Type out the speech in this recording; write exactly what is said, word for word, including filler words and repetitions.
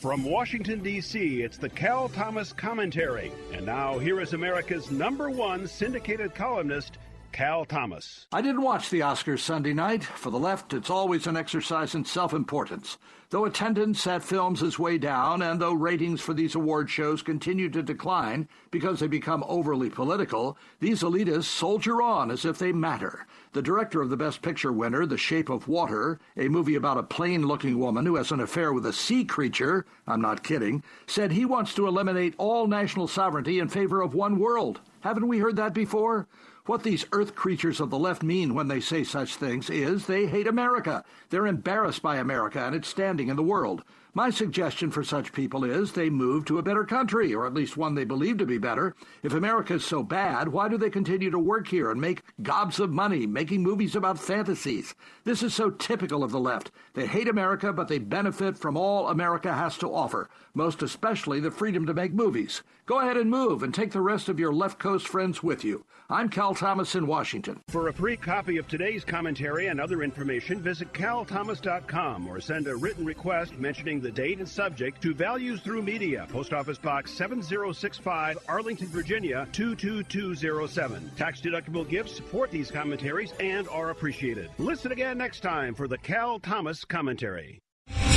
From Washington, D C, it's the Cal Thomas Commentary. And now, here is America's number one syndicated columnist, Cal Thomas. I didn't watch the Oscars Sunday night. For the left, it's always an exercise in self-importance. Though attendance at films is way down, and though ratings for these award shows continue to decline because they become overly political, these elitists soldier on as if they matter. The director of the Best Picture winner, The Shape of Water, a movie about a plain-looking woman who has an affair with a sea creature, I'm not kidding, said he wants to eliminate all national sovereignty in favor of one world. Haven't we heard that before? What these earth creatures of the left mean when they say such things is they hate America. They're embarrassed by America and its standing in the world. My suggestion for such people is they move to a better country, or at least one they believe to be better. If America is so bad, why do they continue to work here and make gobs of money, making movies about fantasies? This is so typical of the left. They hate America, but they benefit from all America has to offer, most especially the freedom to make movies. Go ahead and move, and take the rest of your left coast friends with you. I'm Cal Thomas in Washington. For a free copy of today's commentary and other information, visit cal thomas dot com or send a written request mentioning the date and subject to Values Through Media, Post Office Box seven zero six five, Arlington, Virginia two two two zero seven. Tax-deductible gifts support these commentaries and are appreciated. Listen again next time for the Cal Thomas Commentary.